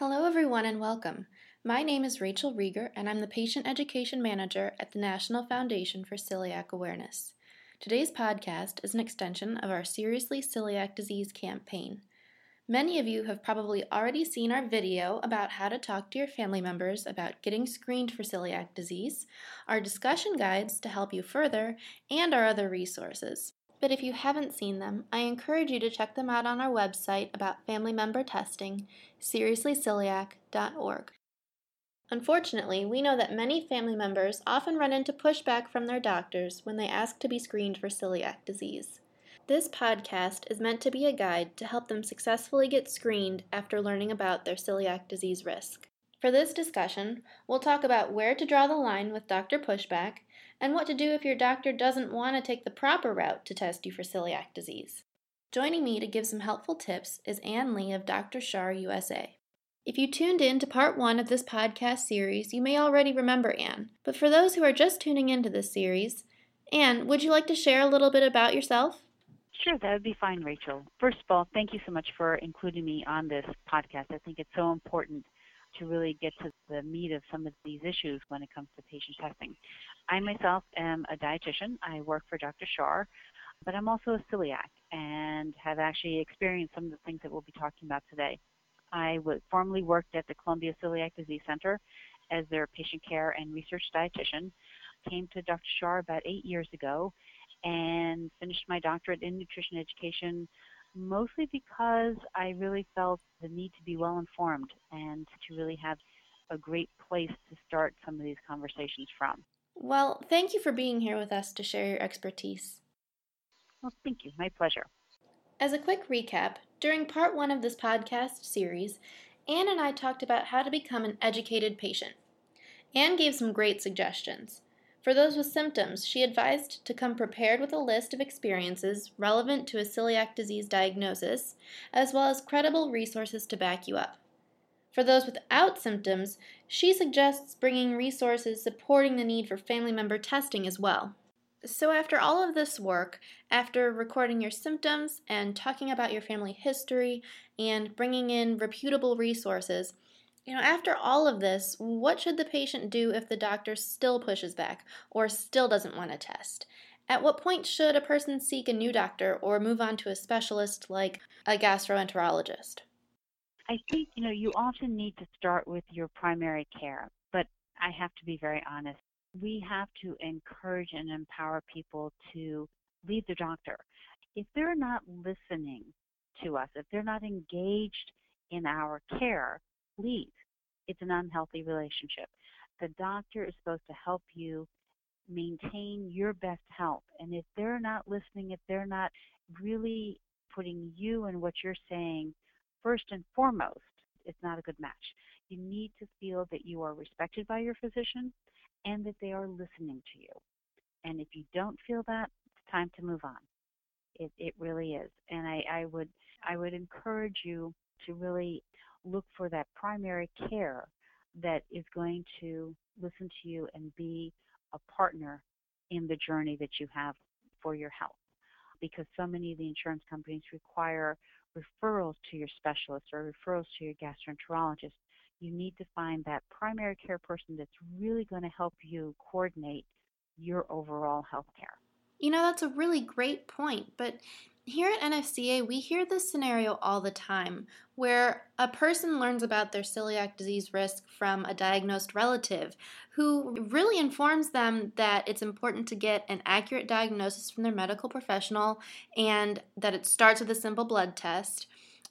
Hello everyone and welcome. My name is Rachel Rieger and I'm the Patient Education Manager at the National Foundation for Celiac Awareness. Today's podcast is an extension of our Seriously Celiac Disease campaign. Many of you have probably already seen our video about how to talk to your family members about getting screened for celiac disease, our discussion guides to help you further, and our other resources. But if you haven't seen them, I encourage you to check them out on our website about family member testing, seriouslyceliac.org. Unfortunately, we know that many family members often run into pushback from their doctors when they ask to be screened for celiac disease. This podcast is meant to be a guide to help them successfully get screened after learning about their celiac disease risk. For this discussion, we'll talk about where to draw the line with doctor pushback, and what to do if your doctor doesn't want to take the proper route to test you for celiac disease. Joining me to give some helpful tips is Ann Lee of Dr. Schär USA. If you tuned in to part one of this podcast series, you may already remember Ann. But for those who are just tuning into this series, Ann, would you like to share a little bit about yourself? Sure, that would be fine, Rachel. First of all, thank you so much for including me on this podcast. I think it's so important to really get to the meat of some of these issues when it comes to patient testing. I myself am a dietitian. I work for Dr. Schär, but I'm also a celiac and have actually experienced some of the things that we'll be talking about today. I formerly worked at the Columbia Celiac Disease Center as their patient care and research dietitian. Came to Dr. Schär about 8 years ago and finished my doctorate in nutrition education, mostly because I really felt the need to be well-informed and to really have a great place to start some of these conversations from. Well, thank you for being here with us to share your expertise. Well, thank you. My pleasure. As a quick recap, during part one of this podcast series, Ann and I talked about how to become an educated patient. Ann gave some great suggestions. For those with symptoms, she advised to come prepared with a list of experiences relevant to a celiac disease diagnosis, as well as credible resources to back you up. For those without symptoms, she suggests bringing resources supporting the need for family member testing as well. So after all of this work, after recording your symptoms and talking about your family history and bringing in reputable resources, after all of this, what should the patient do if the doctor still pushes back or still doesn't want to test? At what point should a person seek a new doctor or move on to a specialist like a gastroenterologist? I think, you often need to start with your primary care, but I have to be very honest. We have to encourage and empower people to leave the doctor. If they're not listening to us, if they're not engaged in our care, leave. It's an unhealthy relationship. The doctor is supposed to help you maintain your best health. And if they're not listening, if they're not really putting you and what you're saying first and foremost, it's not a good match. You need to feel that you are respected by your physician and that they are listening to you. And if you don't feel that, it's time to move on. It really is. And I would encourage you to really look for that primary care that is going to listen to you and be a partner in the journey that you have for your health, because so many of the insurance companies require referrals to your specialist or referrals to your gastroenterologist. You need to find that primary care person that's really going to help you coordinate your overall health care. That's a really great point, but here at NFCA, we hear this scenario all the time where a person learns about their celiac disease risk from a diagnosed relative who really informs them that it's important to get an accurate diagnosis from their medical professional and that it starts with a simple blood test,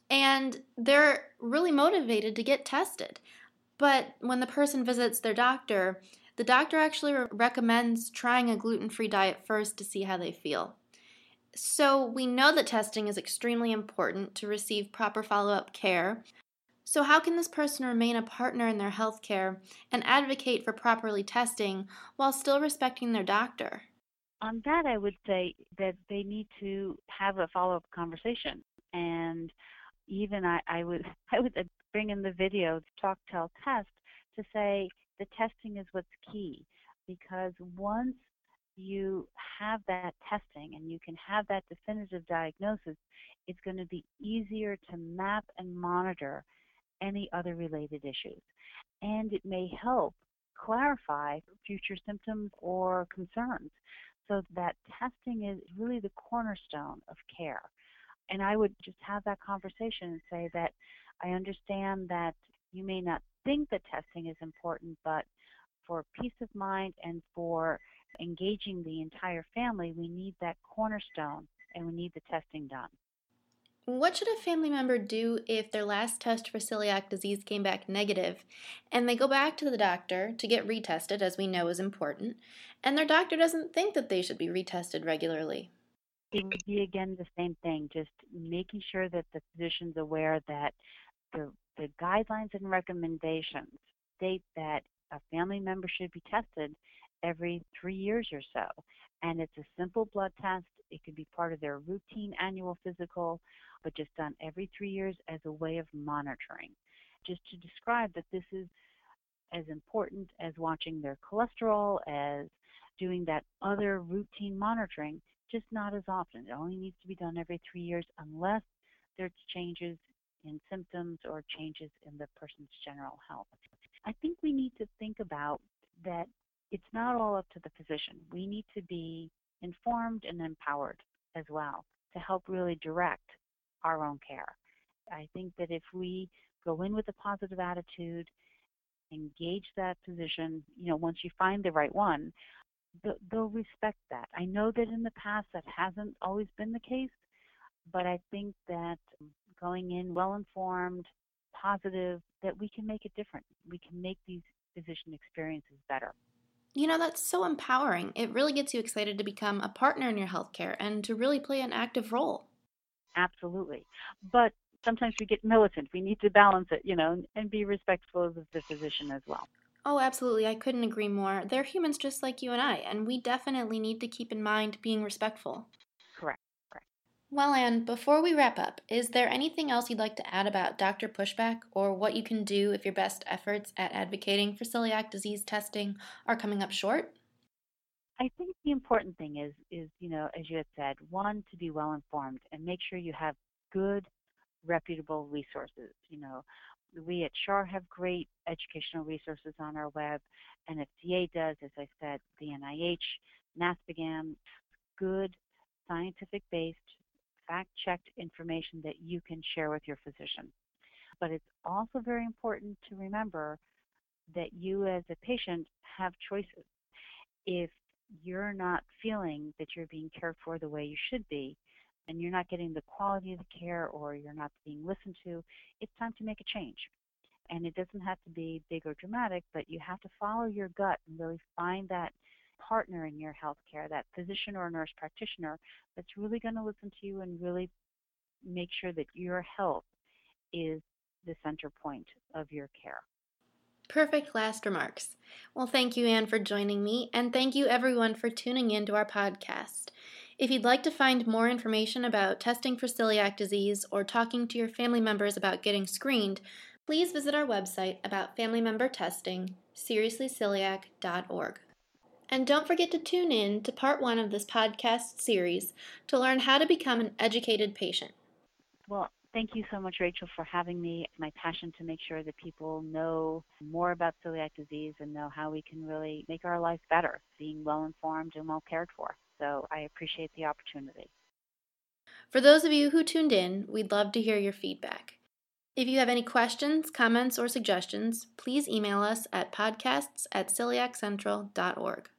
and they're really motivated to get tested. But when the person visits their doctor, the doctor actually recommends trying a gluten-free diet first to see how they feel. So we know that testing is extremely important to receive proper follow-up care. So how can this person remain a partner in their health care and advocate for properly testing while still respecting their doctor? On that, I would say that they need to have a follow-up conversation. And even I would bring in the video, Talk, Tell, Test, to say the testing is what's key, because once you have that testing and you can have that definitive diagnosis, it's going to be easier to map and monitor any other related issues. And it may help clarify future symptoms or concerns. So that testing is really the cornerstone of care. And I would just have that conversation and say that I understand that you may not think that testing is important, but for peace of mind and for engaging the entire family, we need that cornerstone and we need the testing done. What should a family member do if their last test for celiac disease came back negative and they go back to the doctor to get retested, as we know is important, and their doctor doesn't think that they should be retested regularly? It would be, again, the same thing, just making sure that the physician's aware that the guidelines and recommendations state that a family member should be tested every 3 years or so. And it's a simple blood test. It could be part of their routine annual physical, but just done every 3 years as a way of monitoring. Just to describe that this is as important as watching their cholesterol, as doing that other routine monitoring, just not as often. It only needs to be done every 3 years unless there's changes in symptoms or changes in the person's general health. I think we need to think about that it's not all up to the physician. We need to be informed and empowered as well to help really direct our own care. I think that if we go in with a positive attitude, engage that physician, once you find the right one, they'll respect that. I know that in the past that hasn't always been the case, but I think that going in well-informed, positive, that we can make it different. We can make these physician experiences better. That's so empowering. It really gets you excited to become a partner in your healthcare and to really play an active role. Absolutely. But sometimes we get militant. We need to balance it, and be respectful of the physician as well. Oh, absolutely. I couldn't agree more. They're humans just like you and I, and we definitely need to keep in mind being respectful. Correct. Well, Ann, before we wrap up, is there anything else you'd like to add about doctor pushback or what you can do if your best efforts at advocating for celiac disease testing are coming up short? I think the important thing is as you had said, one, to be well-informed and make sure you have good, reputable resources. We at Schär have great educational resources on our web, and FDA does, as I said, the NIH, NASPGHAN, good scientific-based, fact-checked information that you can share with your physician. But it's also very important to remember that you as a patient have choices. If you're not feeling that you're being cared for the way you should be, and you're not getting the quality of the care or you're not being listened to, it's time to make a change. And it doesn't have to be big or dramatic, but you have to follow your gut and really find that partner in your healthcare, that physician or nurse practitioner that's really going to listen to you and really make sure that your health is the center point of your care. Perfect last remarks. Well, thank you, Ann, for joining me, and thank you, everyone, for tuning in to our podcast. If you'd like to find more information about testing for celiac disease or talking to your family members about getting screened, please visit our website about family member testing, seriouslyceliac.org. And don't forget to tune in to part 1 of this podcast series to learn how to become an educated patient. Well, thank you so much, Rachel, for having me. It's my passion to make sure that people know more about celiac disease and know how we can really make our life better, being well-informed and well cared for. So I appreciate the opportunity. For those of you who tuned in, we'd love to hear your feedback. If you have any questions, comments, or suggestions, please email us at podcasts@celiaccentral.org.